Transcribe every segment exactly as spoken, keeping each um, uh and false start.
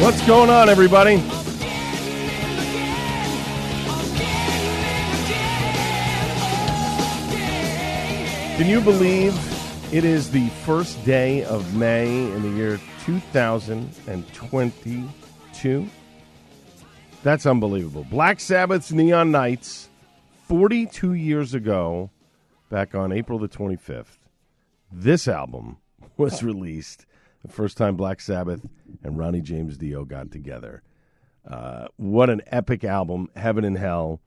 What's going on, everybody? Can you believe it is the first day of May in the year two thousand twenty-two? That's unbelievable. Black Sabbath's Neon Knights, forty-two years ago, back on April the twenty-fifth, this album was released. The first time Black Sabbath and Ronnie James Dio got together. Uh, what an epic album, Heaven and Hell.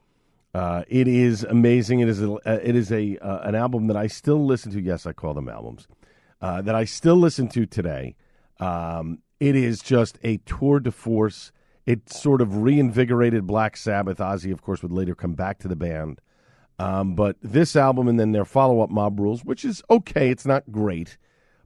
Uh, it is amazing. It is a, it is a uh, an album that I still listen to. Yes, I call them albums. Uh, that I still listen to today. Um, it is just a tour de force. It sort of reinvigorated Black Sabbath. Ozzy, of course, would later come back to the band. Um, but this album and then their follow-up Mob Rules, which is okay. It's not great.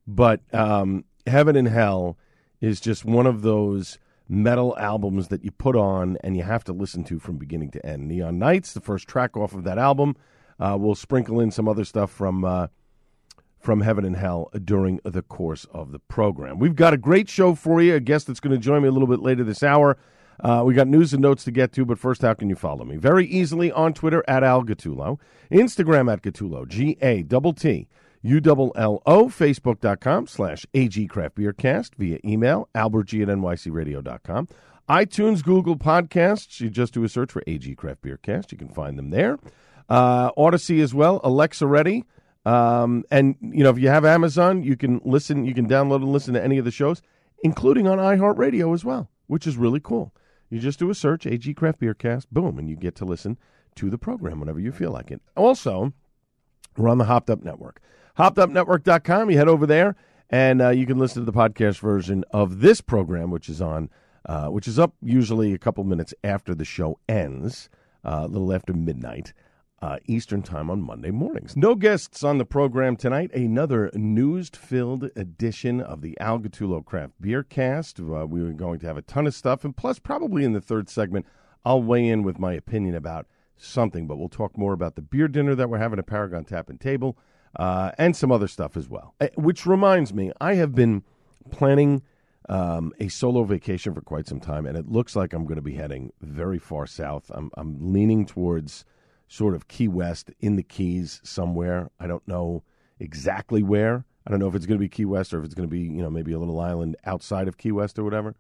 But... Um, Heaven and Hell is just one of those metal albums that you put on and you have to listen to from beginning to end. Neon Knights, the first track off of that album. Uh, we'll sprinkle in some other stuff from uh, from Heaven and Hell during the course of the program. We've got a great show for you, a guest that's going to join me a little bit later this hour. Uh, we got news and notes to get to, but first, how can you follow me? Very easily on Twitter, at Al Gattullo, Instagram at Gattullo, G A T T. U L L O, Facebook.com slash AG Craft Beercast, via email, albertg at nycradio.com. iTunes, Google Podcasts, you just do a search for A G Craft Beercast. You can find them there. Uh, Odyssey as well, Alexa Ready. Um, and, you know, if you have Amazon, you can listen, you can download and listen to any of the shows, including on iHeartRadio as well, which is really cool. You just do a search, A G Craft Beercast, boom, and you get to listen to the program whenever you feel like it. Also, we're on the Hopped Up Network. Hopped Up Network dot com. You head over there, and uh, you can listen to the podcast version of this program, which is on, uh, which is up usually a couple minutes after the show ends, uh, a little after midnight uh, Eastern time on Monday mornings. No guests on the program tonight. Another news-filled edition of the Al Gattullo Craft Beercast. Uh, we were going to have a ton of stuff, and plus, probably in the third segment, I'll weigh in with my opinion about something. But we'll talk more about the beer dinner that we're having at Paragon Tap and Table. Uh, and some other stuff as well, which reminds me, I have been planning um, a solo vacation for quite some time, and it looks like I'm going to be heading very far south. I'm, I'm leaning towards sort of Key West, in the Keys somewhere. I don't know exactly where. I don't know if it's going to be Key West or if it's going to be, you know, maybe a little island outside of Key West or whatever.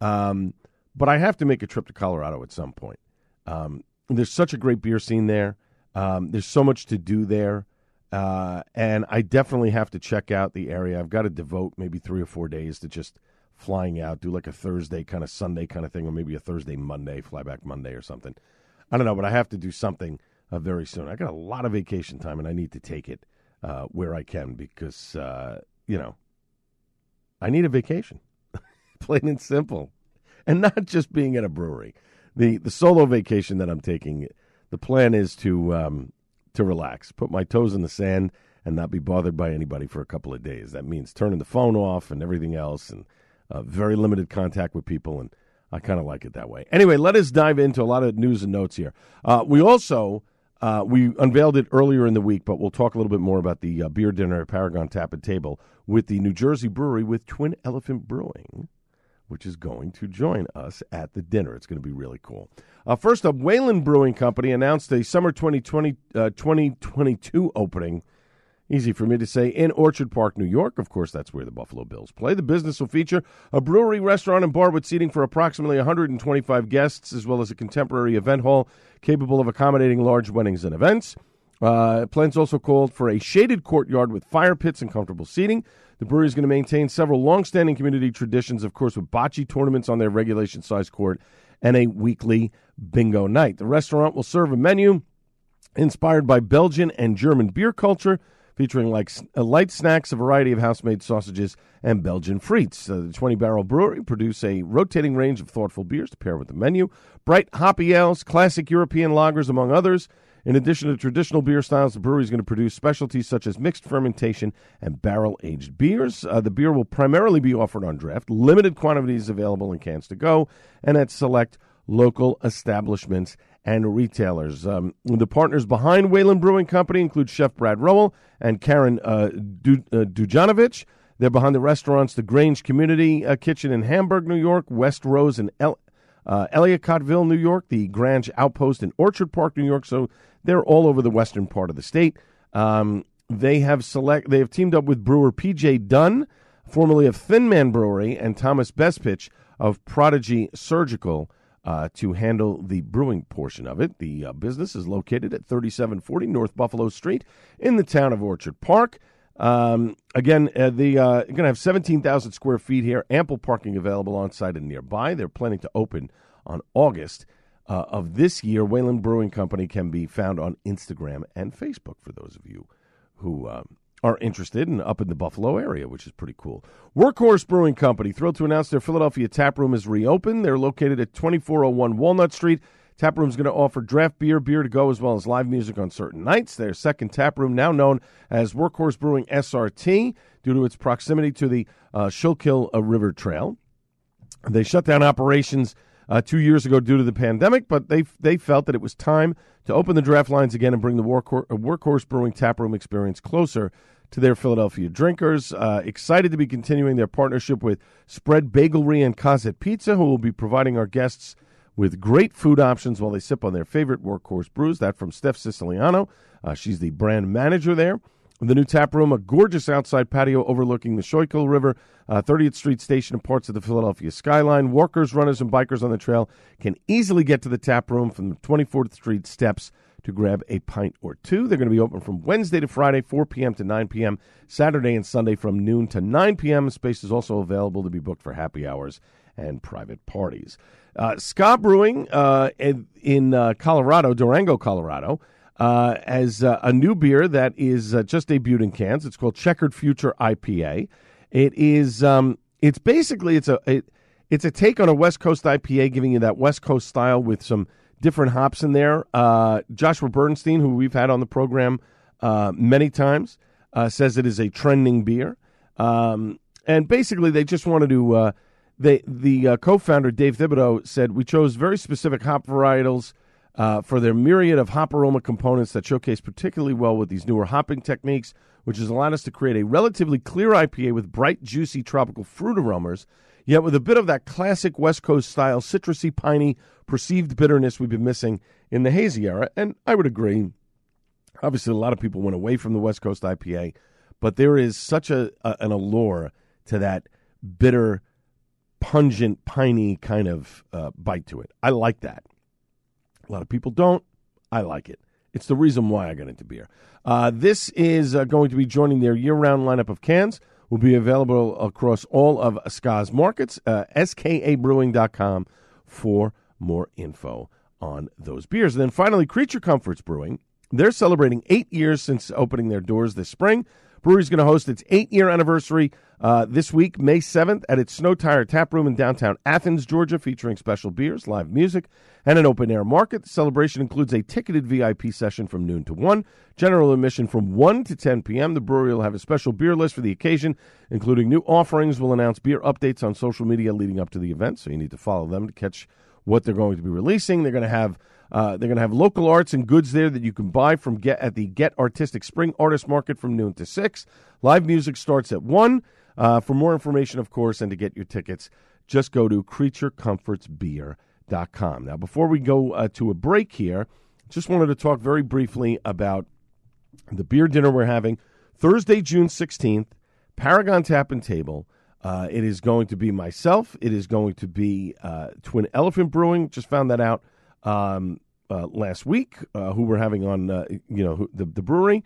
Um, but I have to make a trip to Colorado at some point. Um, there's such a great beer scene there. Um, there's so much to do there. Uh, and I definitely have to check out the area. I've got to devote maybe three or four days to just flying out, do like a Thursday kind of Sunday kind of thing, or maybe a Thursday, Monday, fly back Monday or something. I don't know, but I have to do something uh, very soon. I got a lot of vacation time, and I need to take it uh, where I can because, uh, you know, I need a vacation, plain and simple, and not just being at a brewery. The, the solo vacation that I'm taking, the plan is to... Um, to relax, put my toes in the sand, and not be bothered by anybody for a couple of days. That means turning the phone off and everything else, and uh, very limited contact with people, and I kind of like it that way. Anyway, let us dive into a lot of news and notes here. Uh, we also, uh, we unveiled it earlier in the week, but we'll talk a little bit more about the uh, beer dinner at Paragon Tap and Table with the New Jersey brewery with Twin Elephant Brewing, which is going to join us at the dinner. It's going to be really cool. Uh, first up, Wayland Brewing Company announced a summer twenty twenty, uh, twenty twenty-two opening. easy for me to say, in Orchard Park, New York. Of course, that's where the Buffalo Bills play. The business will feature a brewery, restaurant, and bar with seating for approximately one hundred twenty-five guests, as well as a contemporary event hall capable of accommodating large weddings and events. Uh, plans also called for a shaded courtyard with fire pits and comfortable seating. The brewery is going to maintain several long-standing community traditions, of course, with bocce tournaments on their regulation-sized court and a weekly bingo night. The restaurant will serve a menu inspired by Belgian and German beer culture, featuring like uh, light snacks, a variety of house-made sausages, and Belgian frites. Uh, the twenty-barrel brewery produce a rotating range of thoughtful beers to pair with the menu, bright hoppy ales, classic European lagers, among others. In addition to traditional beer styles, the brewery is going to produce specialties such as mixed fermentation and barrel-aged beers. Uh, the beer will primarily be offered on draft, limited quantities available in cans to go, and at select local establishments and retailers. Um, the partners behind Wayland Brewing Company include Chef Brad Rowell and Karen uh, du- uh, Dujanovich. They're behind the restaurants, the Grange Community uh, Kitchen in Hamburg, New York, West Rose in El- uh, Ellicottville, New York, the Grange Outpost in Orchard Park, New York. So they're all over the western part of the state. Um, they have select. They have teamed up with brewer P J Dunn, formerly of Thin Man Brewery, and Thomas Bestpitch of Prodigy Surgical, Uh, to handle the brewing portion of it. The uh, business is located at thirty-seven forty North Buffalo Street in the town of Orchard Park. Um, again, uh, the uh, you're going to have seventeen thousand square feet here, ample parking available on site and nearby. They're planning to open on August uh, of this year. Wayland Brewing Company can be found on Instagram and Facebook for those of you who Um, are interested and up in the Buffalo area, which is pretty cool. Workhorse Brewing Company, thrilled to announce their Philadelphia tap room is reopened. They're located at twenty-four oh one Walnut Street. Tap room is going to offer draft beer, beer to go, as well as live music on certain nights. Their second tap room, now known as Workhorse Brewing S R T, due to its proximity to the uh, Schuylkill uh, River Trail. They shut down operations Uh, two years ago due to the pandemic, but they they felt that it was time to open the draft lines again and bring the Workhorse, uh, Workhorse Brewing taproom experience closer to their Philadelphia drinkers. Uh, excited to be continuing their partnership with Spread Bagelry and Cosette Pizza, who will be providing our guests with great food options while they sip on their favorite Workhorse brews. That from Steph Siciliano. Uh, she's the brand manager there. The new tap room, a gorgeous outside patio overlooking the Schuylkill River, uh, thirtieth Street Station, and parts of the Philadelphia skyline. Walkers, runners, and bikers on the trail can easily get to the tap room from the twenty-fourth Street steps to grab a pint or two. They're going to be open from Wednesday to Friday, four p.m. to nine p.m., Saturday and Sunday from noon to nine p.m. Space is also available to be booked for happy hours and private parties. Uh, Ska Brewing uh, in uh, Colorado, Durango, Colorado, Uh, as uh, a new beer that is uh, just debuted in cans. It's called Checkered Future I P A. It is. Um, it's basically it's a it, it's a take on a West Coast I P A, giving you that West Coast style with some different hops in there. Uh, Joshua Bernstein, who we've had on the program uh, many times, uh, says it is a trending beer, um, and basically they just wanted to. Uh, they the uh, co-founder Dave Thibodeau said, "We chose very specific hop varietals Uh, for their myriad of hop aroma components that showcase particularly well with these newer hopping techniques, which has allowed us to create a relatively clear I P A with bright, juicy, tropical fruit aromas, yet with a bit of that classic West Coast-style citrusy, piney, perceived bitterness we've been missing in the hazy era." And I would agree. Obviously, a lot of people went away from the West Coast I P A, but there is such a, a an allure to that bitter, pungent, piney kind of uh, bite to it. I like that. A lot of people don't. I like it. It's the reason why I got into beer. Uh, this is uh, going to be joining their year-round lineup of cans. Will be available across all of Ska's markets. Uh, S K A brewing dot com for more info on those beers. And then finally, Creature Comforts Brewing. They're celebrating eight years since opening their doors this spring. Brewery's going to host its eight-year anniversary uh, this week, May seventh, at its Snow Tire Tap Room in downtown Athens, Georgia, featuring special beers, live music, and an open-air market. The celebration includes a ticketed V I P session from noon to one, general admission from one to ten p.m. The brewery will have a special beer list for the occasion, including new offerings. We'll announce beer updates on social media leading up to the event, so you need to follow them to catch what they're going to be releasing. They're going to have Uh, they're going to have local arts and goods there that you can buy from get at the Get Artistic Spring Artist Market from noon to six. Live music starts at one. Uh, for more information, of course, and to get your tickets, just go to creature comforts beer dot com. Now, before we go uh, to a break here, just wanted to talk very briefly about the beer dinner we're having Thursday, June sixteenth, Paragon Tap and Table. Uh, it is going to be myself. It is going to be uh, Twin Elephant Brewing. Just found that out um, uh, last week, uh, who we're having on, uh, you know, the, the brewery.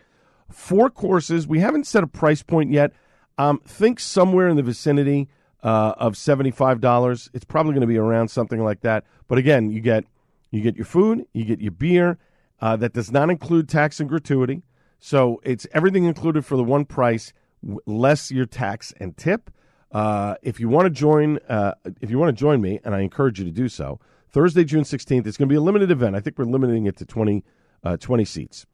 Four courses. We haven't set a price point yet. Um, think somewhere in the vicinity uh, of seventy-five dollars. It's probably going to be around something like that. But again, you get you get your food, you get your beer. Uh, that does not include tax and gratuity. So it's everything included for the one price, less your tax and tip. Uh, if you want to join, uh, if you want to join me, and I encourage you to do so, Thursday, June sixteenth, it's going to be a limited event. I think we're limiting it to twenty, uh, twenty seats.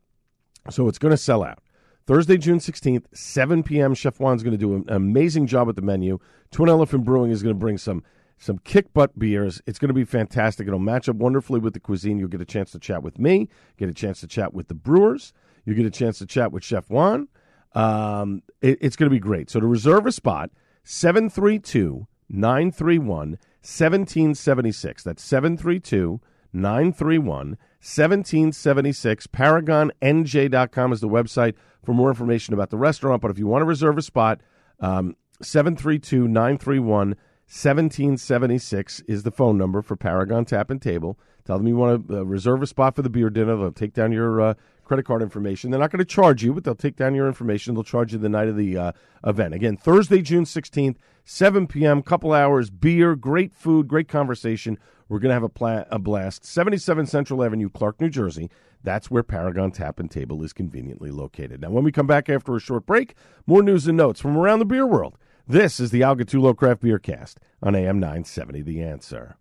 So it's going to sell out. Thursday, June sixteenth, seven p.m. Chef Juan's going to do an amazing job at the menu. Twin Elephant Brewing is going to bring some some kick-butt beers. It's going to be fantastic. It'll match up wonderfully with the cuisine. You'll get a chance to chat with me, get a chance to chat with the brewers. You'll get a chance to chat with Chef Juan. Um, it, it's going to be great. So to reserve a spot, seven three two, nine three one, one seven seven six. That's seven three two, nine three one, one seven seven six. paragon n j dot com is the website for more information about the restaurant. But if you want to reserve a spot, um, seven three two, nine three one, one seven seven six is the phone number for Paragon Tap and Table. Tell them you want to uh, reserve a spot for the beer dinner. They'll take down your uh, credit card information. They're not going to charge you, but they'll take down your information. They'll charge you the night of the uh, event. Again, Thursday, June sixteenth, seven p.m., couple hours, beer, great food, great conversation. We're going to have a, pla- a blast. seventy-seven Central Avenue, Clark, New Jersey. That's where Paragon Tap and Table is conveniently located. Now, when we come back after a short break, more news and notes from around the beer world. This is the Al Gattullo Craft Beercast on A M nine seventy, The Answer.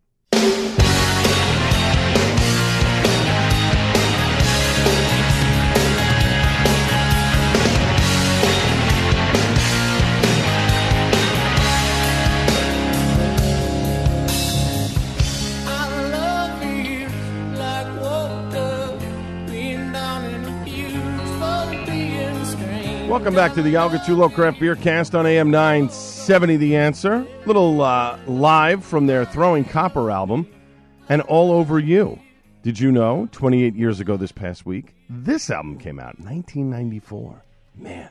Welcome back to the Al Gattullo Craft Beercast on A M nine seventy, The Answer. Little uh, live from their Throwing Copper album, and All Over You. Did you know, twenty-eight years ago this past week, this album came out, nineteen ninety-four. Man,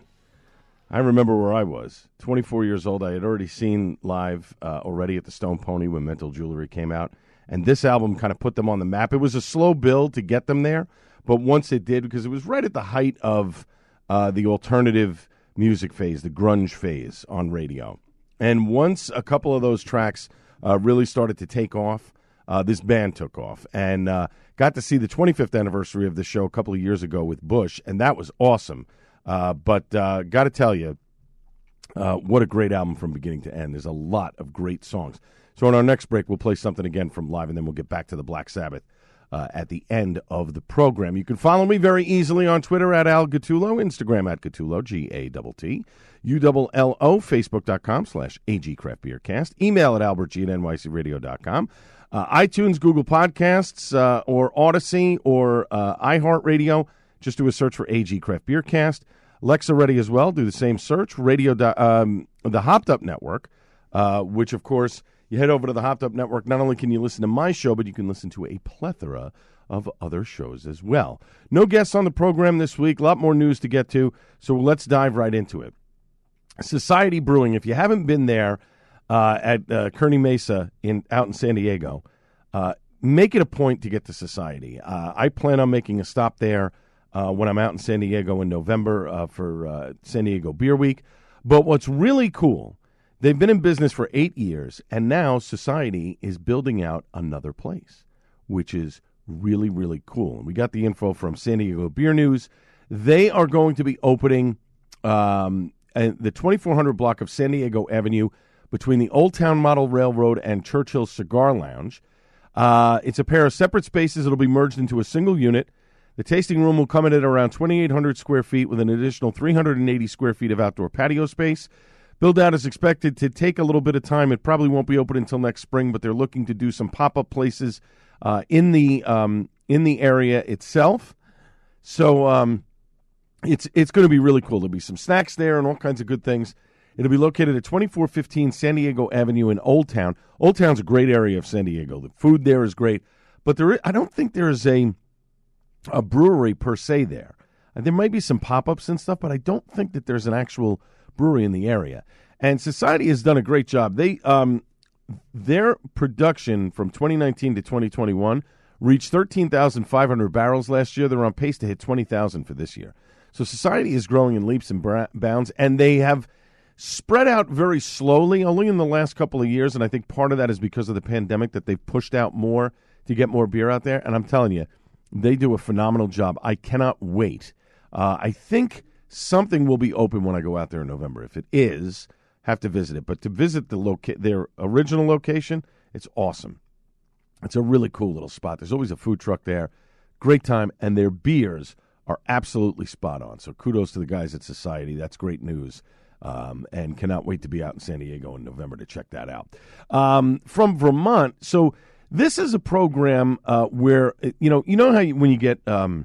I remember where I was. twenty-four years old, I had already seen Live uh, already at the Stone Pony when Mental Jewelry came out, and this album kind of put them on the map. It was a slow build to get them there, but once it did, because it was right at the height of Uh, the alternative music phase, the grunge phase on radio. And once a couple of those tracks uh, really started to take off, uh, this band took off. And uh, got to see the twenty-fifth anniversary of the show a couple of years ago with Bush, and that was awesome. Uh, but uh, got to tell you, uh, what a great album from beginning to end. There's a lot of great songs. So on our next break, we'll play something again from Live, and then we'll get back to the Black Sabbath. Uh, at the end of the program. You can follow me very easily on Twitter at Al Gattullo, Instagram at Gattullo, G A T T, U L L O, Facebook.com slash AG Craft Beercast, email at Albert G at N Y C radio dot com, uh, iTunes, Google Podcasts, uh, or Odyssey, or uh, iHeartRadio. Just do a search for A G Craft Beercast. Alexa ready as well. Do the same search. Radio, um, the Hopped Up Network, uh, which, of course, you head over to the Hopped Up Network. Not only can you listen to my show, but you can listen to a plethora of other shows as well. No guests on the program this week. A lot more news to get to, so let's dive right into it. Society Brewing, if you haven't been there uh, at uh, Kearny Mesa in, out in San Diego, uh, make it a point to get to Society. Uh, I plan on making a stop there uh, when I'm out in San Diego in November uh, for uh, San Diego Beer Week. But what's really cool, they've been in business for eight years, and now Society is building out another place, which is really, really cool. And we got the info from San Diego Beer News. They are going to be opening um, the twenty-four hundred block of San Diego Avenue between the Old Town Model Railroad and Churchill Cigar Lounge. Uh, it's a pair of separate spaces that will be merged into a single unit. The tasting room will come in at around twenty-eight hundred square feet with an additional three hundred eighty square feet of outdoor patio space. Build-out is expected to take a little bit of time. It probably won't be open until next spring, but they're looking to do some pop-up places uh, in the um, in the area itself. So um, it's it's going to be really cool. There'll be some snacks there and all kinds of good things. It'll be located at twenty-four fifteen San Diego Avenue in Old Town. Old Town's a great area of San Diego. The food there is great, but there is, I don't think there is a a brewery per se there. And there might be some pop-ups and stuff, but I don't think that there's an actual brewery in the area. And Society has done a great job. They um, their production from twenty nineteen to twenty twenty-one reached thirteen thousand five hundred barrels last year. They're on pace to hit twenty thousand for this year. So Society is growing in leaps and bounds, and they have spread out very slowly, only in the last couple of years, and I think part of that is because of the pandemic that they've pushed out more to get more beer out there. And I'm telling you, they do a phenomenal job. I cannot wait. Uh, I think something will be open when I go out there in November. If it is, have to visit it. But to visit the loca- their original location, it's awesome. It's a really cool little spot. There's always a food truck there. Great time. And their beers are absolutely spot on. So kudos to the guys at Society. That's great news. Um, and cannot wait to be out in San Diego in November to check that out. Um, from Vermont, so this is a program uh, where, you know, you know how you, when you get um,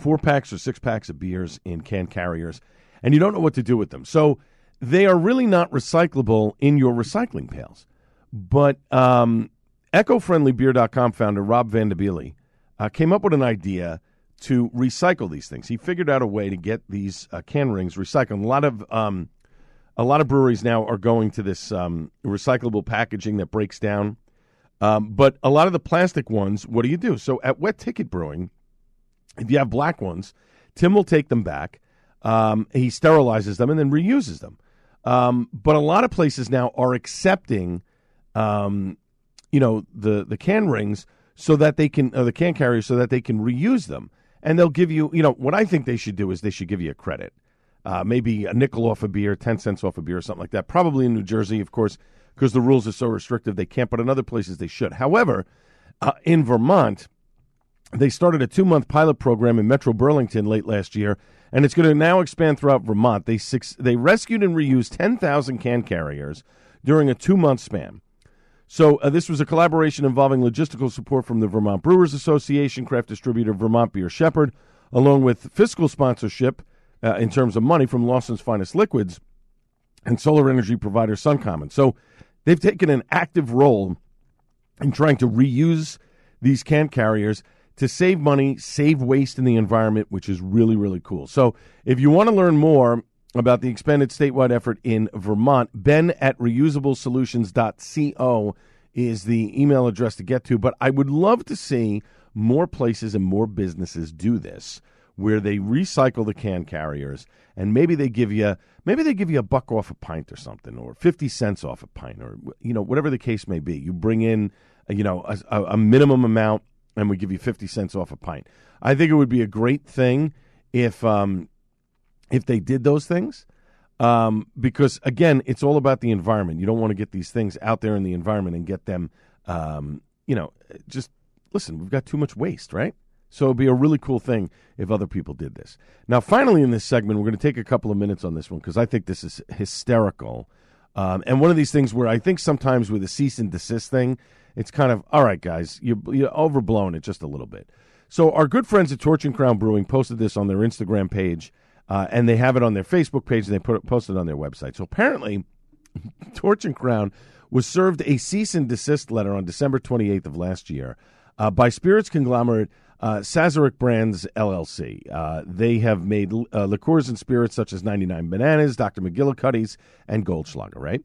four packs or six packs of beers in can carriers and you don't know what to do with them. So they are really not recyclable in your recycling pails. But um, eco friendly beer dot com founder Rob Vandabile uh, came up with an idea to recycle these things. He figured out a way to get these uh, can rings recycled. A lot of um, a lot of breweries now are going to this um, recyclable packaging that breaks down. Um, but a lot of the plastic ones, what do you do? So at Wet Ticket Brewing, if you have black ones, Tim will take them back. Um, he sterilizes them and then reuses them. Um, but a lot of places now are accepting, um, you know, the, the can rings so that they can, or the can carriers so that they can reuse them. And they'll give you, you know, what I think they should do is they should give you a credit. Uh, maybe a nickel off a beer, ten cents off a beer, something like that. Probably in New Jersey, of course, because the rules are so restrictive, they can't, but in other places they should. However, uh, in Vermont, they started a two-month pilot program in Metro Burlington late last year, and it's going to now expand throughout Vermont. They six, they rescued and reused ten thousand can carriers during a two-month span. So uh, this was a collaboration involving logistical support from the Vermont Brewers Association, craft distributor Vermont Beer Shepherd, along with fiscal sponsorship uh, in terms of money from Lawson's Finest Liquids and solar energy provider SunCommon. So they've taken an active role in trying to reuse these can carriers to save money, save waste in the environment, which is really, really cool. So if you want to learn more about the expanded statewide effort in Vermont, Ben at reusable solutions dot co is the email address to get to. But I would love to see more places and more businesses do this, where they recycle the can carriers, and maybe they give you maybe they give you a buck off a pint or something, or fifty cents off a pint, or, you know, whatever the case may be. You bring in, you know, a, a minimum amount, and we give you fifty cents off a pint. I think it would be a great thing if um, if they did those things, um, because, again, it's all about the environment. You don't want to get these things out there in the environment and get them, um, you know, just, listen, we've got too much waste, right? So it'd be a really cool thing if other people did this. Now, finally, in this segment, we're going to take a couple of minutes on this one because I think this is hysterical. Um, and one of these things where I think sometimes with a cease and desist thing, it's kind of, all right, guys, you're, you're overblown it just a little bit. So our good friends at Torch and Crown Brewing posted this on their Instagram page, uh, and they have it on their Facebook page, and they put it, posted it on their website. So apparently, Torch and Crown was served a cease and desist letter on December twenty-eighth of last year uh, by spirits conglomerate Uh, Sazerac Brands, L L C. Uh, they have made uh, liqueurs and spirits such as ninety-nine Bananas, Doctor McGillicuddy's, and Goldschlager, right?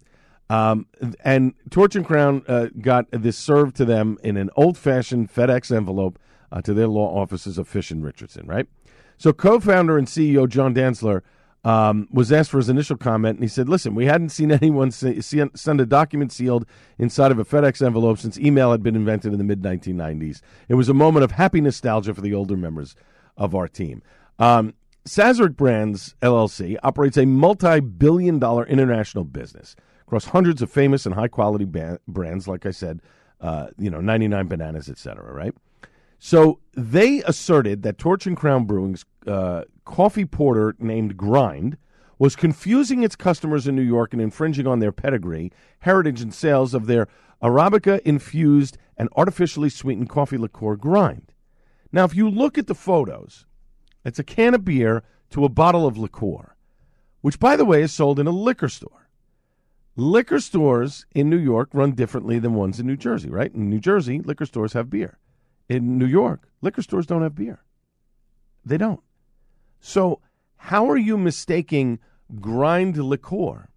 Um, and Torch and Crown uh, got this served to them in an old-fashioned FedEx envelope uh, to their law offices of Fish and Richardson, right? So co-founder and C E O John Dantzler um, was asked for his initial comment, and he said, listen, we hadn't seen anyone say, see, send a document sealed inside of a FedEx envelope since email had been invented in the mid nineteen nineties. It was a moment of happy nostalgia for the older members of our team. Um, Sazerac Brands, L L C, operates a multi-billion dollar international business across hundreds of famous and high-quality ba- brands, like I said, uh, you know, ninety-nine Bananas, et cetera, right? So they asserted that Torch and Crown Brewing's uh, coffee porter named Grind was confusing its customers in New York and infringing on their pedigree, heritage, and sales of their Arabica-infused and artificially sweetened coffee liqueur Grind. Now, if you look at the photos, it's a can of beer to a bottle of liqueur, which, by the way, is sold in a liquor store. Liquor stores in New York run differently than ones in New Jersey, right? In New Jersey, liquor stores have beer. In New York, liquor stores don't have beer. They don't. So how are you mistaking grind liqueur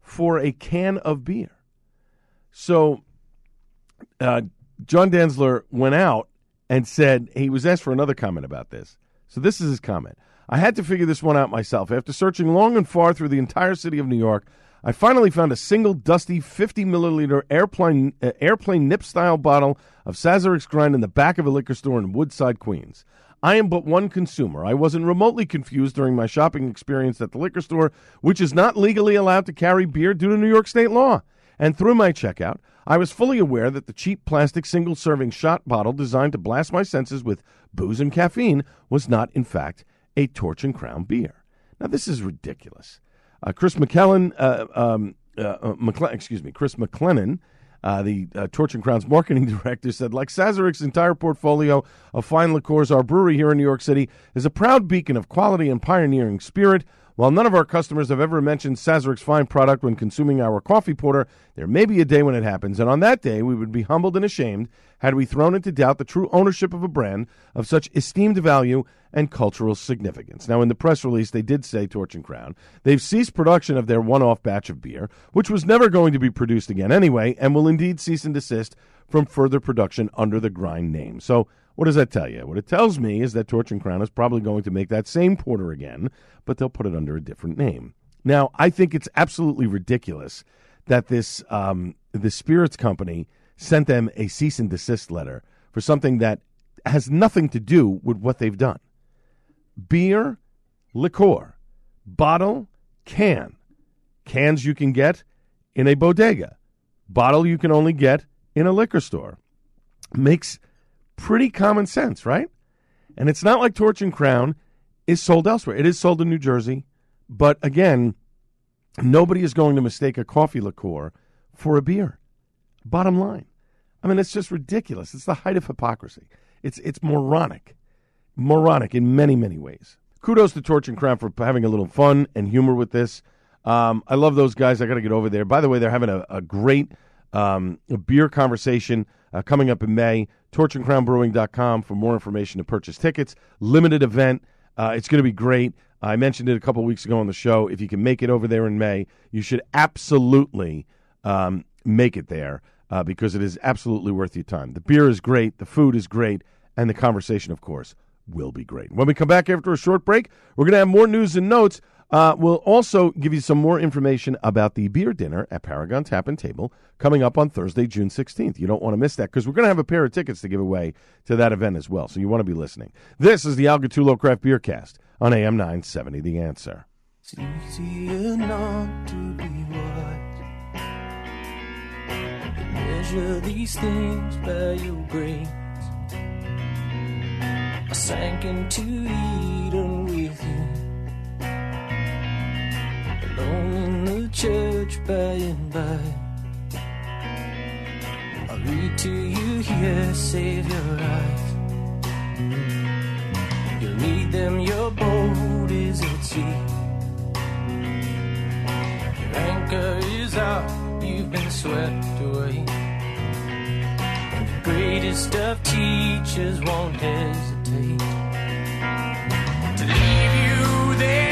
for a can of beer? So uh, John Dantzler went out and said, he was asked for another comment about this. So this is his comment. I had to figure this one out myself. After searching long and far through the entire city of New York, I finally found a single dusty fifty milliliter airplane uh, airplane nip-style bottle of Sazerac's Grind in the back of a liquor store in Woodside, Queens. I am but one consumer. I wasn't remotely confused during my shopping experience at the liquor store, which is not legally allowed to carry beer due to New York state law. And through my checkout, I was fully aware that the cheap plastic single-serving shot bottle designed to blast my senses with booze and caffeine was not, in fact, a Torch and Crown beer. Now, this is ridiculous. Uh, Chris McKellen, uh, um, uh, McCle- excuse me, Chris McLennan, uh, the uh, Torch and Crown's marketing director, said, like Sazerac's entire portfolio of fine liqueurs, our brewery here in New York City is a proud beacon of quality and pioneering spirit. While none of our customers have ever mentioned Sazerac's fine product when consuming our coffee porter, there may be a day when it happens, and on that day we would be humbled and ashamed had we thrown into doubt the true ownership of a brand of such esteemed value and cultural significance. Now, in the press release, they did say, Torch and Crown, they've ceased production of their one-off batch of beer, which was never going to be produced again anyway, and will indeed cease and desist from further production under the Grind name. So, what does that tell you? What it tells me is that Torch and Crown is probably going to make that same porter again, but they'll put it under a different name. Now, I think it's absolutely ridiculous that this um, the spirits company sent them a cease and desist letter for something that has nothing to do with what they've done. Beer, liqueur, bottle, can. Cans you can get in a bodega. Bottle you can only get in a liquor store. Makes pretty common sense, right? And it's not like Torch and Crown is sold elsewhere. It is sold in New Jersey, but again, nobody is going to mistake a coffee liqueur for a beer. Bottom line. I mean, it's just ridiculous. It's the height of hypocrisy. It's it's moronic. Moronic in many, many ways. Kudos to Torch and Crown for having a little fun and humor with this. Um, I love those guys. I got to get over there. By the way, they're having a, a great um, a beer conversation uh, coming up in May. torch and crown brewing dot com for more information to purchase tickets. Limited event. Uh, it's going to be great. I mentioned it a couple weeks ago on the show. If you can make it over there in May, you should absolutely um, make it there uh, because it is absolutely worth your time. The beer is great. The food is great. And the conversation, of course, will be great. When we come back after a short break, we're going to have more news and notes. Uh, we'll also give you some more information about the beer dinner at Paragon Tap and Table coming up on Thursday, June sixteenth. You don't want to miss that because we're going to have a pair of tickets to give away to that event as well, so you want to be listening. This is the Al Gattullo Craft Beercast on A M nine seventy, The Answer. It's easier not to be wise. Measure these things by your grains. I sank into Eden with you. Alone in the church by and by, I read to you here, save your life. You need them, your boat is at sea. Your anchor is out, you've been swept away. And the greatest of teachers won't hesitate to leave you there.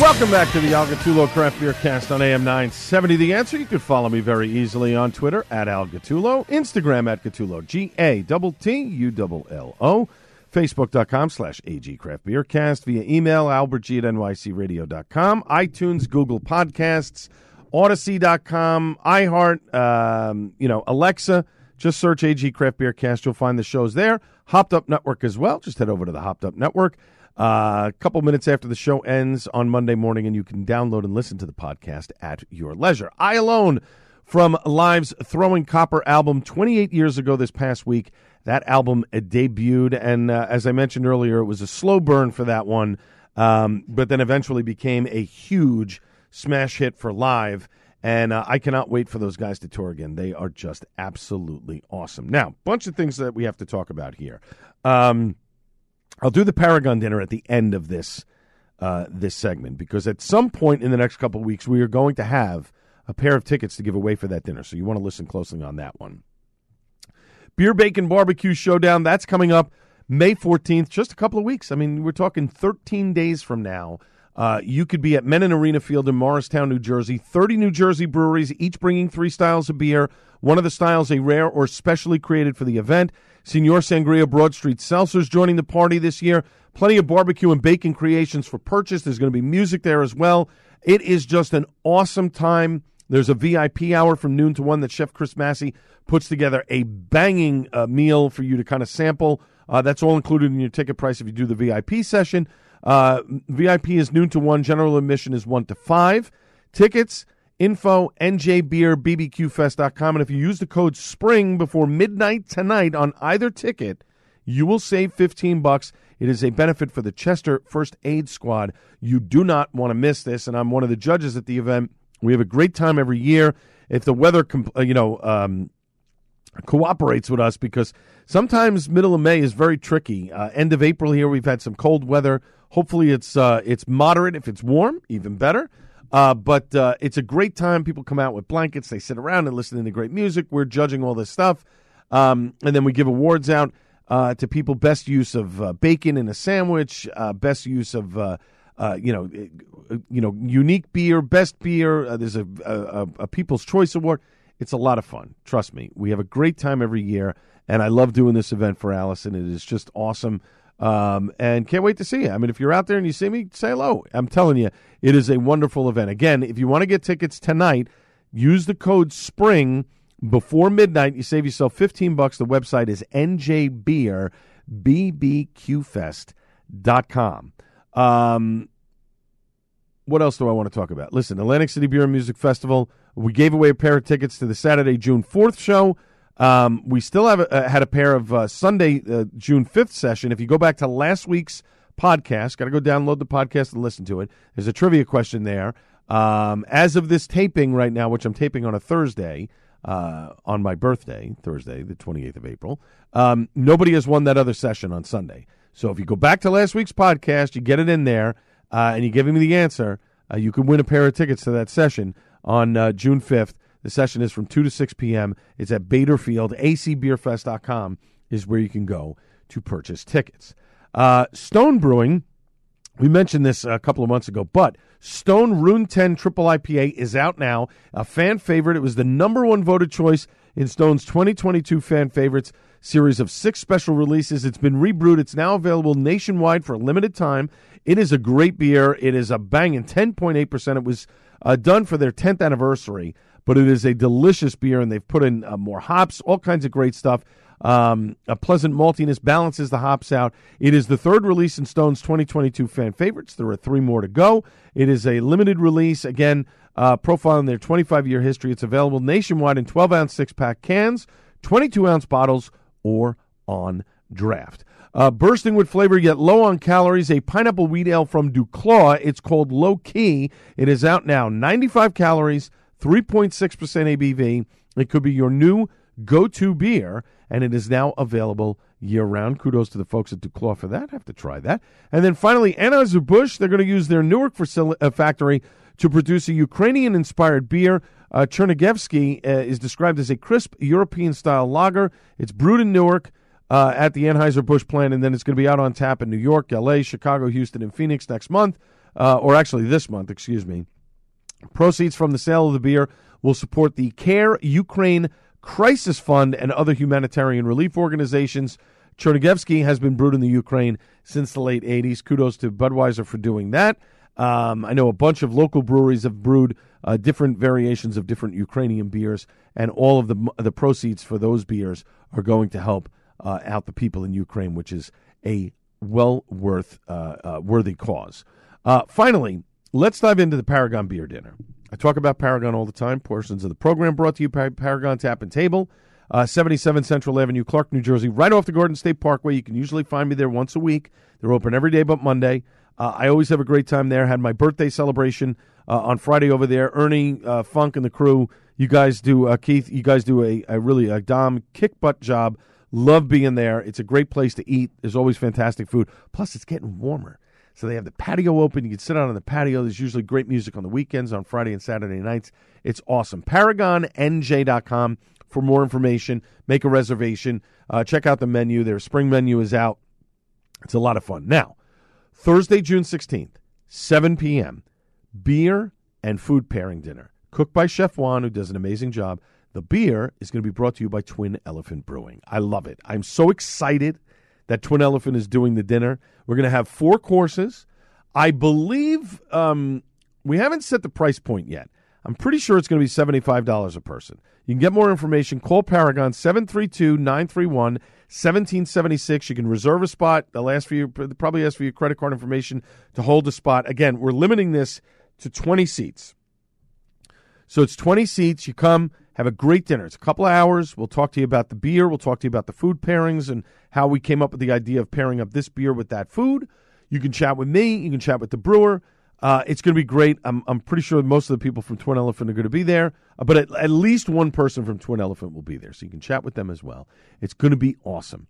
Welcome back to the Al Gattullo Craft Beer Cast on A M nine seventy. The Answer. You can follow me very easily on Twitter at Al Gattullo, Instagram at Gattullo, G A T T U L L O, Facebook.com slash AG Craft Beer Cast, via email, albertg at nycradio dot com, iTunes, Google Podcasts, Odyssey dot com, iHeart, um, you know, Alexa. Just search A G Craft Beer Cast. You'll find the shows there. Hopped Up Network as well. Just head over to the Hopped Up Network. Uh, a couple minutes after the show ends on Monday morning, and you can download and listen to the podcast at your leisure. I Alone from Live's Throwing Copper album twenty-eight years ago this past week. That album uh, debuted, and uh, as I mentioned earlier, it was a slow burn for that one, um, but then eventually became a huge smash hit for Live, and uh, I cannot wait for those guys to tour again. They are just absolutely awesome. Now, bunch of things that we have to talk about here. Um... I'll do the Paragon dinner at the end of this uh, this segment, because at some point in the next couple of weeks, we are going to have a pair of tickets to give away for that dinner. So you want to listen closely on that one. Beer, Bacon, Barbecue Showdown, that's coming up May fourteenth, just a couple of weeks. I mean, we're talking thirteen days from now. Uh, you could be at Menin Arena Field in Morristown, New Jersey. thirty New Jersey breweries, each bringing three styles of beer. One of the styles a rare or specially created for the event. Señor Sangria Broad Street Seltzer's joining the party this year. Plenty of barbecue and bacon creations for purchase. There's going to be music there as well. It is just an awesome time. There's a V I P hour from noon to one that Chef Chris Massey puts together, a banging uh, meal for you to kind of sample. Uh, that's all included in your ticket price if you do the V I P session. Uh, V I P is noon to one. General admission is one to five. Tickets, info, n j beer b b q fest dot com. And if you use the code SPRING before midnight tonight on either ticket, you will save fifteen bucks. It is a benefit for the Chester First Aid Squad. You do not want to miss this, and I'm one of the judges at the event. We have a great time every year. If the weather, you know, um, cooperates with us, because sometimes middle of May is very tricky. Uh, end of April here, we've had some cold weather. Hopefully it's uh, it's moderate. If it's warm, even better. Uh, but uh, it's a great time. People come out with blankets. They sit around and listen to great music. We're judging all this stuff. Um, and then we give awards out uh, to people. Best use of uh, bacon in a sandwich. Uh, best use of... Uh, Uh, you know, you know, unique beer, best beer. Uh, there's a, a a People's Choice Award. It's a lot of fun. Trust me, we have a great time every year, and I love doing this event for Allison. It is just awesome, um, and can't wait to see you. I mean, if you're out there and you see me, say hello. I'm telling you, it is a wonderful event. Again, if you want to get tickets tonight, use the code SPRING before midnight. You save yourself fifteen bucks. The website is n j beer b b q fest dot com. Um, what else do I want to talk about? Listen, Atlantic City Beer and Music Festival. We gave away a pair of tickets to the Saturday, June fourth show. Um, we still have uh, had a pair of uh, Sunday, uh, June fifth session. If you go back to last week's podcast, got to go download the podcast and listen to it. There's a trivia question there. Um, as of this taping right now, which I'm taping on a Thursday, uh, on my birthday, Thursday, the twenty-eighth of April, um, nobody has won that other session on Sunday. So if you go back to last week's podcast, you get it in there, uh, and you give me the answer, uh, you can win a pair of tickets to that session on uh, June fifth. The session is from two to six p.m. It's at Bader Field. a c beer fest dot com is where you can go to purchase tickets. Uh, Stone Brewing, we mentioned this a couple of months ago, but Stone Rune ten Triple I P A is out now, a fan favorite. It was the number one voted choice in Stone's twenty twenty-two Fan Favorites series of six special releases. It's been rebrewed. It's now available nationwide for a limited time. It is a great beer. It is a banging ten point eight percent. It was uh, done for their tenth anniversary, but it is a delicious beer, and they've put in uh, more hops, all kinds of great stuff. Um, a pleasant maltiness balances the hops out. It is the third release in Stone's twenty twenty-two Fan Favorites. There are three more to go. It is a limited release. Again, Uh, profiling their twenty-five year history. It's available nationwide in twelve ounce six pack cans, twenty-two ounce bottles, or on draft. Uh, bursting with flavor yet low on calories, a pineapple wheat ale from Duclaw. It's called Low Key. It is out now. ninety-five calories, three point six percent A B V. It could be your new go-to beer, and it is now available year-round. Kudos to the folks at Duclaw for that. I have to try that. And then finally, Anheuser-Busch. They're going to use their Newark facility, uh, factory to produce a Ukrainian-inspired beer. uh, Chernigevsky uh, is described as a crisp European-style lager. It's brewed in Newark uh, at the Anheuser-Busch plant, and then it's going to be out on tap in New York, L A, Chicago, Houston, and Phoenix next month, uh, or actually this month, excuse me. Proceeds from the sale of the beer will support the CARE Ukraine Crisis Fund and other humanitarian relief organizations. Chernigevsky has been brewed in the Ukraine since the late eighties. Kudos to Budweiser for doing that. Um, I know a bunch of local breweries have brewed uh, different variations of different Ukrainian beers, and all of the the proceeds for those beers are going to help uh, out the people in Ukraine, which is a well worth uh, uh, worthy cause. Uh, finally, let's dive into the Paragon Beer Dinner. I talk about Paragon all the time. Portions of the program brought to you by Paragon Tap and Table, uh, seventy-seven Central Avenue, Clark, New Jersey, right off the Gordon State Parkway. You can usually find me there once a week. They're open every day but Monday. Uh, I always have a great time there. Had my birthday celebration uh, on Friday over there. Ernie, uh, Funk, and the crew, you guys do, uh, Keith, you guys do a, a really a Dom kick-butt job. Love being there. It's a great place to eat. There's always fantastic food. Plus, it's getting warmer. So they have the patio open. You can sit out on the patio. There's usually great music on the weekends, on Friday and Saturday nights. It's awesome. Paragon N J dot com for more information. Make a reservation. Uh, check out the menu. Their spring menu is out. It's a lot of fun. Now, Thursday, June sixteenth, seven p.m., beer and food pairing dinner. Cooked by Chef Juan, who does an amazing job. The beer is going to be brought to you by Twin Elephant Brewing. I love it. I'm so excited that Twin Elephant is doing the dinner. We're going to have four courses. I believe um, we haven't set the price point yet. I'm pretty sure it's going to be seventy-five dollars a person. You can get more information. Call Paragon seven three two, nine three one, one seven seven six. You can reserve a spot. They'll ask for your, probably ask for your credit card information to hold a spot. Again, we're limiting this to twenty seats. So it's twenty seats. You come, have a great dinner. It's a couple of hours. We'll talk to you about the beer. We'll talk to you about the food pairings and how we came up with the idea of pairing up this beer with that food. You can chat with me. You can chat with the brewer. Uh, it's going to be great. I'm I'm pretty sure most of the people from Twin Elephant are going to be there, but at, at least one person from Twin Elephant will be there, so you can chat with them as well. It's going to be awesome.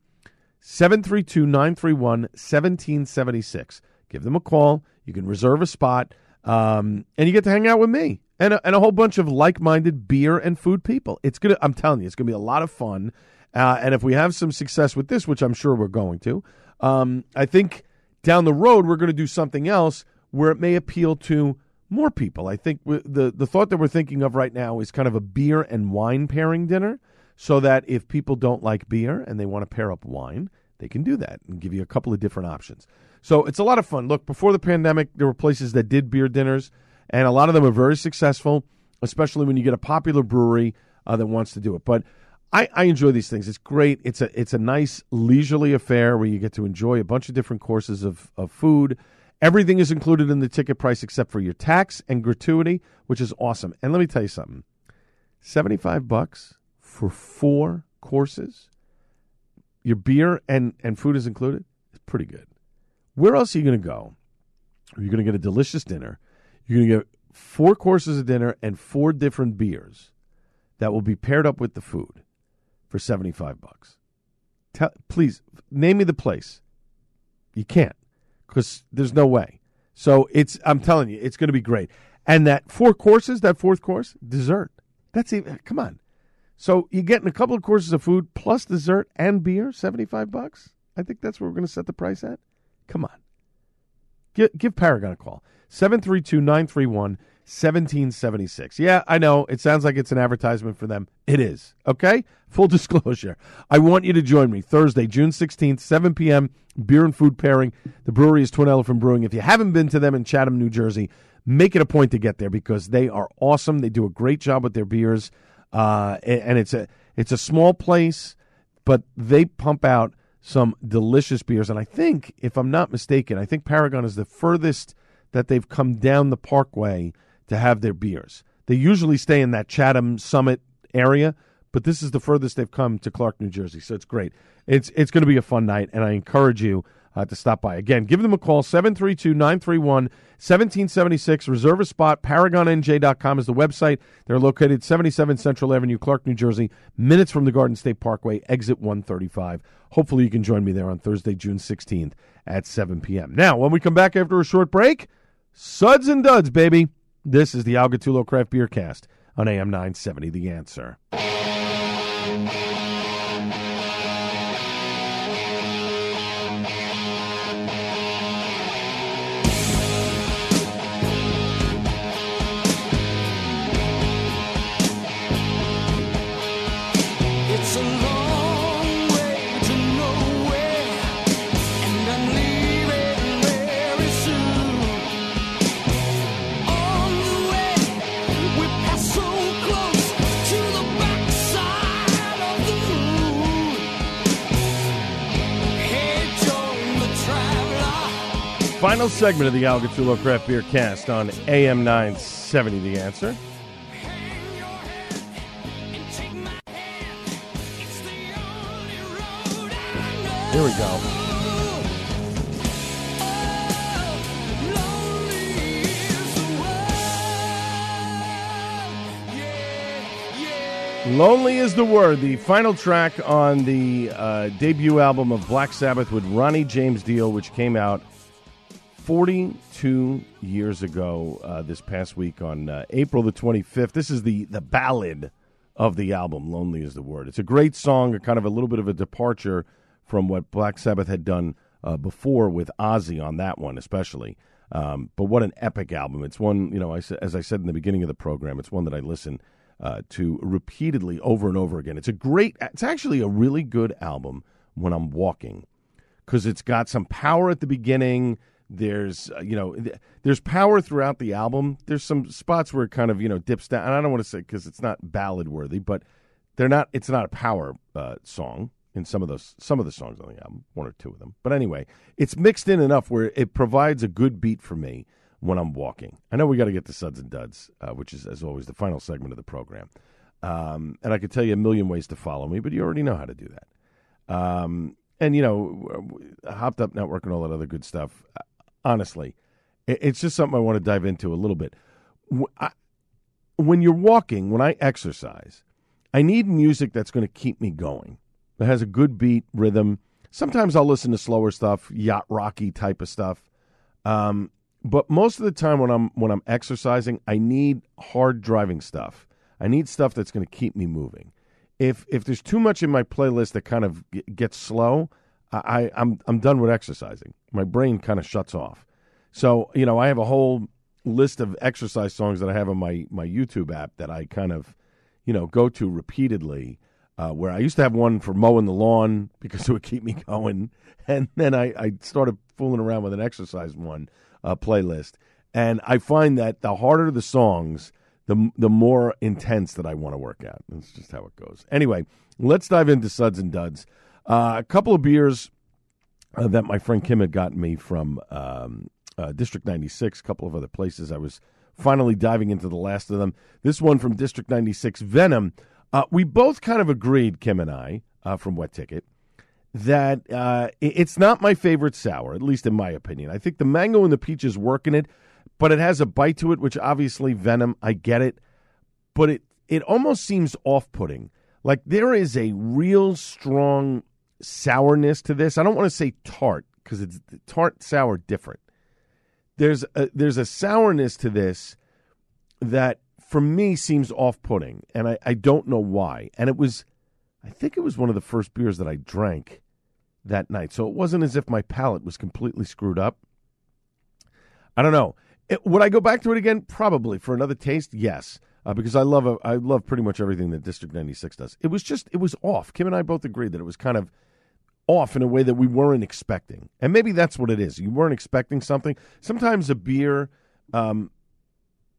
seven three two, nine three one, one seven seven six. Give them a call. You can reserve a spot, um, and you get to hang out with me and a, and a whole bunch of like-minded beer and food people. It's gonna. I'm telling you, it's going to be a lot of fun, uh, and if we have some success with this, which I'm sure we're going to, um, I think down the road we're going to do something else where it may appeal to more people. I think the the thought that we're thinking of right now is kind of a beer and wine pairing dinner, so that if people don't like beer and they want to pair up wine, they can do that and give you a couple of different options. So it's a lot of fun. Look, before the pandemic, there were places that did beer dinners, and a lot of them are very successful, especially when you get a popular brewery uh, that wants to do it. But I, I enjoy these things. It's great. It's a it's a nice leisurely affair where you get to enjoy a bunch of different courses of, of food. Everything is included in the ticket price except for your tax and gratuity, which is awesome. And let me tell you something. seventy-five bucks for four courses, your beer and, and food is included, it's pretty good. Where else are you going to go? You're going to get a delicious dinner. You're going to get four courses of dinner and four different beers that will be paired up with the food for seventy-five bucks. Tell, please, name me the place. You can't. Because there's no way. So it's I'm telling you, it's going to be great. And that four courses, that fourth course, dessert. That's even, come on. So you're getting a couple of courses of food plus dessert and beer, seventy-five bucks. I think that's where we're going to set the price at. Come on. Give, give Paragon a call. seven three two, nine three one, one seven seven six. Yeah, I know. It sounds like it's an advertisement for them. It is. Okay? Full disclosure. I want you to join me Thursday, June sixteenth, seven p.m., beer and food pairing. The brewery is Twin Elephant Brewing. If you haven't been to them in Chatham, New Jersey, make it a point to get there because they are awesome. They do a great job with their beers. Uh, and it's a it's a small place, but they pump out some delicious beers. And I think, if I'm not mistaken, I think Paragon is the furthest that they've come down the parkway to have their beers. They usually stay in that Chatham Summit area, but this is the furthest they've come to Clark, New Jersey, so it's great. It's it's going to be a fun night, and I encourage you uh, to stop by. Again, give them a call, seven three two, nine three one, one seven seven six. Reserve a spot. Paragon N J dot com is the website. They're located seventy-seven Central Avenue, Clark, New Jersey, minutes from the Garden State Parkway, exit one thirty-five. Hopefully you can join me there on Thursday, June sixteenth at seven p.m. Now, when we come back after a short break, Suds and Duds, baby. This is the Al Gattullo Craft Beer Cast on A M nine seventy, The Answer. Final segment of the Al Gattullo Craft Beer Cast on A M nine seventy, The Answer. Here we go. Lonely is the Word, the final track on the uh, debut album of Black Sabbath with Ronnie James Dio, which came out forty-two years ago uh, this past week on uh, April the twenty-fifth. This is the, the ballad of the album, Lonely is the Word. It's a great song, a kind of a little bit of a departure from what Black Sabbath had done uh, before with Ozzy on that one especially. Um, but what an epic album. It's one, you know, I, as I said in the beginning of the program, it's one that I listen uh, to repeatedly over and over again. It's a great, it's actually a really good album when I'm walking because it's got some power at the beginning. There's, uh, you know, th- there's power throughout the album. There's some spots where it kind of, you know, dips down. And I don't want to say because it's not ballad worthy, but they're not, it's not a power uh, song. In some of those, some of the songs on the album, one or two of them. But anyway, it's mixed in enough where it provides a good beat for me when I'm walking. I know we got to get to Suds and Duds, uh, which is, as always, the final segment of the program. Um, and I could tell you a million ways to follow me, but you already know how to do that. Um, and, you know, Hopped Up Network and all that other good stuff. Honestly, it's just something I want to dive into a little bit. When you're walking, when I exercise, I need music that's going to keep me going. That has a good beat, rhythm. Sometimes I'll listen to slower stuff, yacht rocky type of stuff. Um, but most of the time when I'm when I'm exercising, I need hard driving stuff. I need stuff that's going to keep me moving. If if there's too much in my playlist that kind of g- gets slow, I, I'm I'm done with exercising. My brain kind of shuts off. So you know I have a whole list of exercise songs that I have on my my YouTube app that I kind of you know go to repeatedly. Uh, where I used to have one for mowing the lawn because it would keep me going. And then I, I started fooling around with an exercise one uh, playlist. And I find that the harder the songs, the the more intense that I want to work out. That's just how it goes. Anyway, let's dive into Suds and Duds. Uh, a couple of beers uh, that my friend Kim had gotten me from um, uh, District ninety-six, a couple of other places. I was finally diving into the last of them. This one from District ninety-six, Venom. Uh, we both kind of agreed, Kim and I, uh, from Wet Ticket, that uh, it's not my favorite sour, at least in my opinion. I think the mango and the peaches work in it, but it has a bite to it, which obviously Venom, I get it, but it, it almost seems off-putting. Like there is a real strong sourness to this. I don't want to say tart, because it's tart, sour, different. There's a, there's a sourness to this that for me, seems off-putting, and I, I don't know why. And it was, I think it was one of the first beers that I drank that night, so it wasn't as if my palate was completely screwed up. I don't know. It, would I go back to it again? Probably. For another taste, yes, uh, because I love a, I love pretty much everything that District ninety-six does. It was just, it was off. Kim and I both agreed that it was kind of off in a way that we weren't expecting. And maybe that's what it is. You weren't expecting something. Sometimes a beer, um,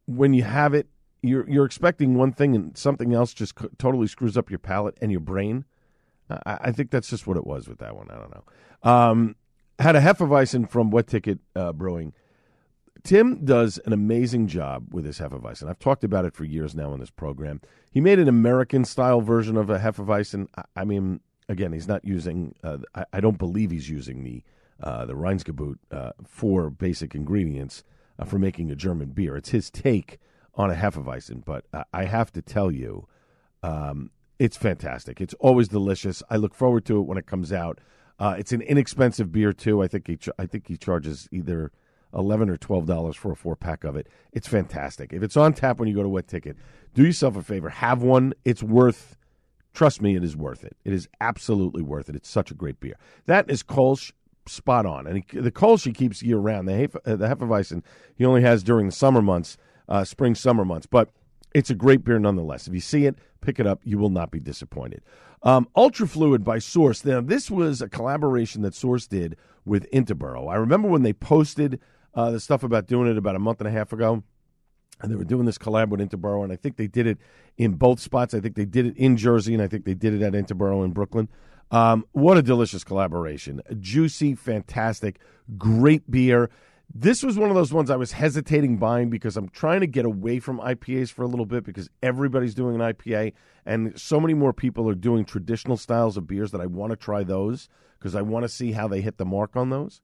when you have it, You're you're expecting one thing and something else just co- totally screws up your palate and your brain. I, I think that's just what it was with that one. I don't know. Um, had a Hefeweizen from Wet Ticket uh, Brewing. Tim does an amazing job with his Hefeweizen. I've talked about it for years now on this program. He made an American-style version of a Hefeweizen. I, I mean, again, he's not using, uh, I, I don't believe he's using the uh, the Reinzgebot uh, for basic ingredients uh, for making a German beer. It's his take on a Hefeweizen, but uh, I have to tell you, um, it's fantastic. It's always delicious. I look forward to it when it comes out. Uh, it's an inexpensive beer too. I think he, ch- I think he charges either eleven or twelve dollars for a four pack of it. It's fantastic. If it's on tap when you go to Wet Ticket, do yourself a favor, have one. It's worth. Trust me, it is worth it. It is absolutely worth it. It's such a great beer. That is Kolsch. Spot on. And he, the Kolsch he keeps year round. The Hefe, uh, the Hefeweizen he only has during the summer months. Uh, spring, summer months, but it's a great beer nonetheless. If you see it, pick it up. You will not be disappointed. Um, Ultrafluid by Source. Now, this was a collaboration that Source did with Interboro. I remember when they posted uh, the stuff about doing it about a month and a half ago, and they were doing this collab with Interboro, and I think they did it in both spots. I think they did it in Jersey, and I think they did it at Interboro in Brooklyn. Um, what a delicious collaboration. Juicy, fantastic, great beer. This was one of those ones I was hesitating buying because I'm trying to get away from I P As for a little bit because everybody's doing an I P A and so many more people are doing traditional styles of beers that I want to try those because I want to see how they hit the mark on those.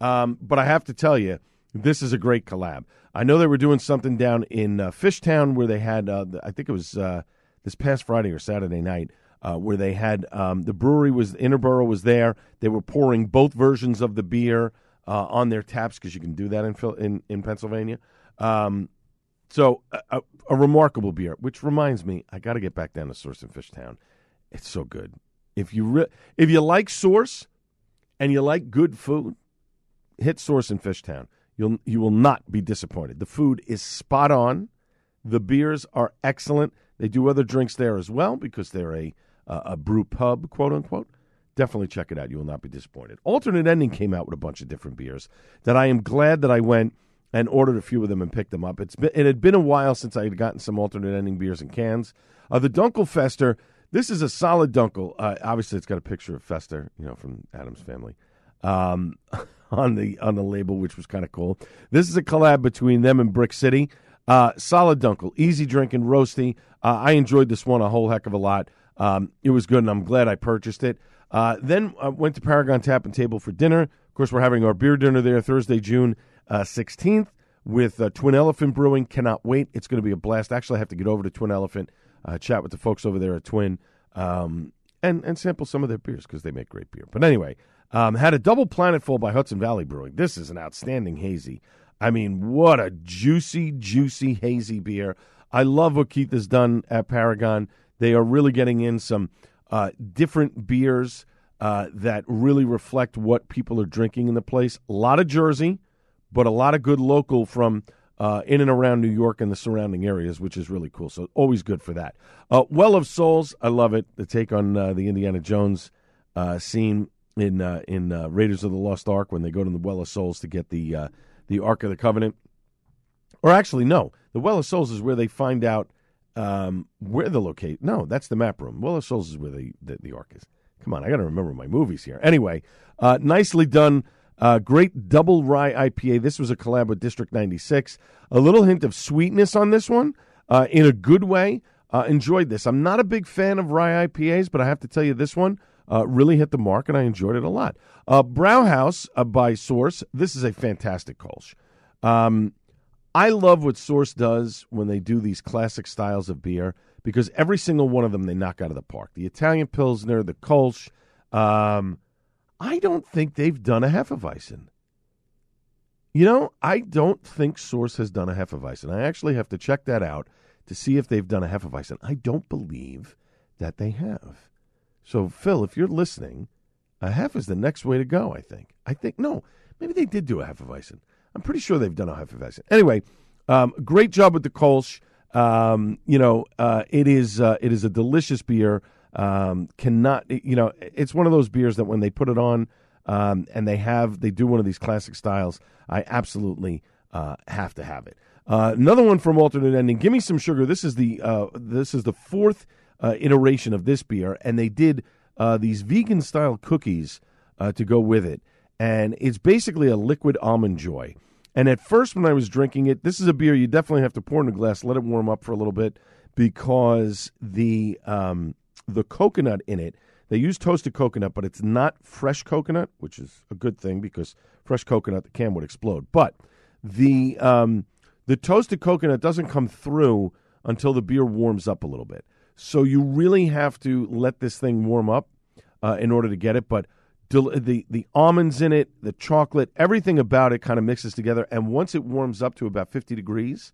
Um, but I have to tell you, this is a great collab. I know they were doing something down in uh, Fishtown where they had, uh, I think it was uh, this past Friday or Saturday night, uh, where they had um, the brewery was, Interboro was there. They were pouring both versions of the beer. uh, on their taps, because you can do that in in, in Pennsylvania. Um, so a, a remarkable beer, which reminds me, I got to get back down to Source and Fishtown. It's so good. If you re- if you like Source and you like good food, hit Source and Fishtown. You'll you will not be disappointed. The food is spot on. The beers are excellent. They do other drinks there as well because they're a uh, a brew pub, quote unquote. Definitely check it out. You will not be disappointed. Alternate Ending came out with a bunch of different beers that I am glad that I went and ordered a few of them and picked them up. It's been, it had been a while since I had gotten some Alternate Ending beers in cans. Uh, the Dunkel Fester. This is a solid Dunkel. Uh, obviously, it's got a picture of Fester, you know, from Adam's Family, um, on the on the label, which was kind of cool. This is a collab between them and Brick City. Uh, solid Dunkel, easy drinking, roasty. Uh, I enjoyed this one a whole heck of a lot. Um, it was good, and I'm glad I purchased it. Uh, then I went to Paragon Tap and Table for dinner. Of course, we're having our beer dinner there Thursday, June uh, sixteenth with uh, Twin Elephant Brewing. Cannot wait. It's going to be a blast. Actually, I have to get over to Twin Elephant, uh, chat with the folks over there at Twin, um, and, and sample some of their beers because they make great beer. But anyway, um, had a double planetful by Hudson Valley Brewing. This is an outstanding hazy. I mean, what a juicy, juicy, hazy beer. I love what Keith has done at Paragon. They are really getting in some uh, different beers uh, that really reflect what people are drinking in the place. A lot of Jersey, but a lot of good local from uh, in and around New York and the surrounding areas, which is really cool. So always good for that. Uh, Well of Souls, I love it. The take on uh, the Indiana Jones uh, scene in uh, in uh, Raiders of the Lost Ark when they go to the Well of Souls to get the uh, the Ark of the Covenant. Or actually, no. The Well of Souls is where they find out um, where the location. No, that's the map room. Well of Souls is where the, the, the Ark is. Come on, I got to remember my movies here. Anyway, uh, nicely done. Uh, great double rye I P A. This was a collab with District ninety-six. A little hint of sweetness on this one uh, in a good way. Uh, enjoyed this. I'm not a big fan of rye I P As, but I have to tell you this one uh, really hit the mark, and I enjoyed it a lot. Uh, Brauhaus uh, by Source. This is a fantastic Kolsch. Um I love what Source does when they do these classic styles of beer because every single one of them they knock out of the park. The Italian Pilsner, the Kolsch. Um, I don't think they've done a Hefeweizen. You know, I don't think Source has done a Hefeweizen. I actually have to check that out to see if they've done a Hefeweizen. I don't believe that they have. So, Phil, if you're listening, a Hef is the next way to go, I think. I think, no, maybe they did do a Hefeweizen. I'm pretty sure they've done a Hefeweizen. Anyway, um, great job with the Kolsch. Um, you know, uh, it is uh, it is a delicious beer. Um, cannot you know? It's one of those beers that when they put it on um, and they have they do one of these classic styles, I absolutely uh, have to have it. Uh, another one from Alternate Ending. Give me some sugar. This is the uh, this is the fourth uh, iteration of this beer, and they did uh, these vegan style cookies uh, to go with it, and it's basically a liquid almond joy. And at first when I was drinking it, this is a beer you definitely have to pour in a glass, let it warm up for a little bit, because the um, the coconut in it, they use toasted coconut, but it's not fresh coconut, which is a good thing because fresh coconut, the can would explode. But the um, the toasted coconut doesn't come through until the beer warms up a little bit. So you really have to let this thing warm up uh, in order to get it, but The, the almonds in it, the chocolate, everything about it kind of mixes together. And once it warms up to about fifty degrees,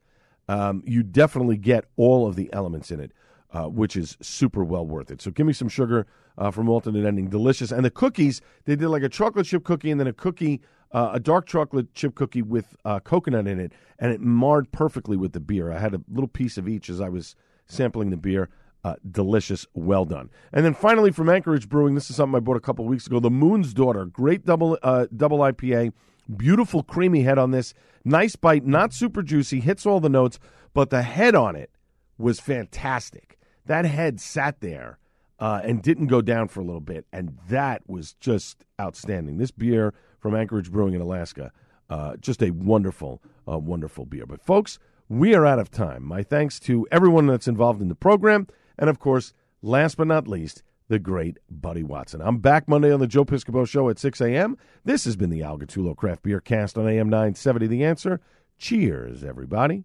um, you definitely get all of the elements in it, uh, which is super well worth it. So give me some sugar uh, from Alternate Ending. Delicious. And the cookies, they did like a chocolate chip cookie and then a cookie, uh, a dark chocolate chip cookie with uh, coconut in it. And it marred perfectly with the beer. I had a little piece of each as I was sampling the beer. Uh, delicious, well done. And then finally from Anchorage Brewing, this is something I bought a couple weeks ago, the Moon's Daughter, great double uh, double I P A, beautiful creamy head on this, nice bite, not super juicy, hits all the notes, but the head on it was fantastic. That head sat there uh, and didn't go down for a little bit, and that was just outstanding. This beer from Anchorage Brewing in Alaska, uh, just a wonderful, uh, wonderful beer. But folks, we are out of time. My thanks to everyone that's involved in the program. And, of course, last but not least, the great Buddy Watson. I'm back Monday on the Joe Piscopo Show at six a.m. This has been the Al Gattullo Craft Beer Cast on A M nine seventy The Answer. Cheers, everybody.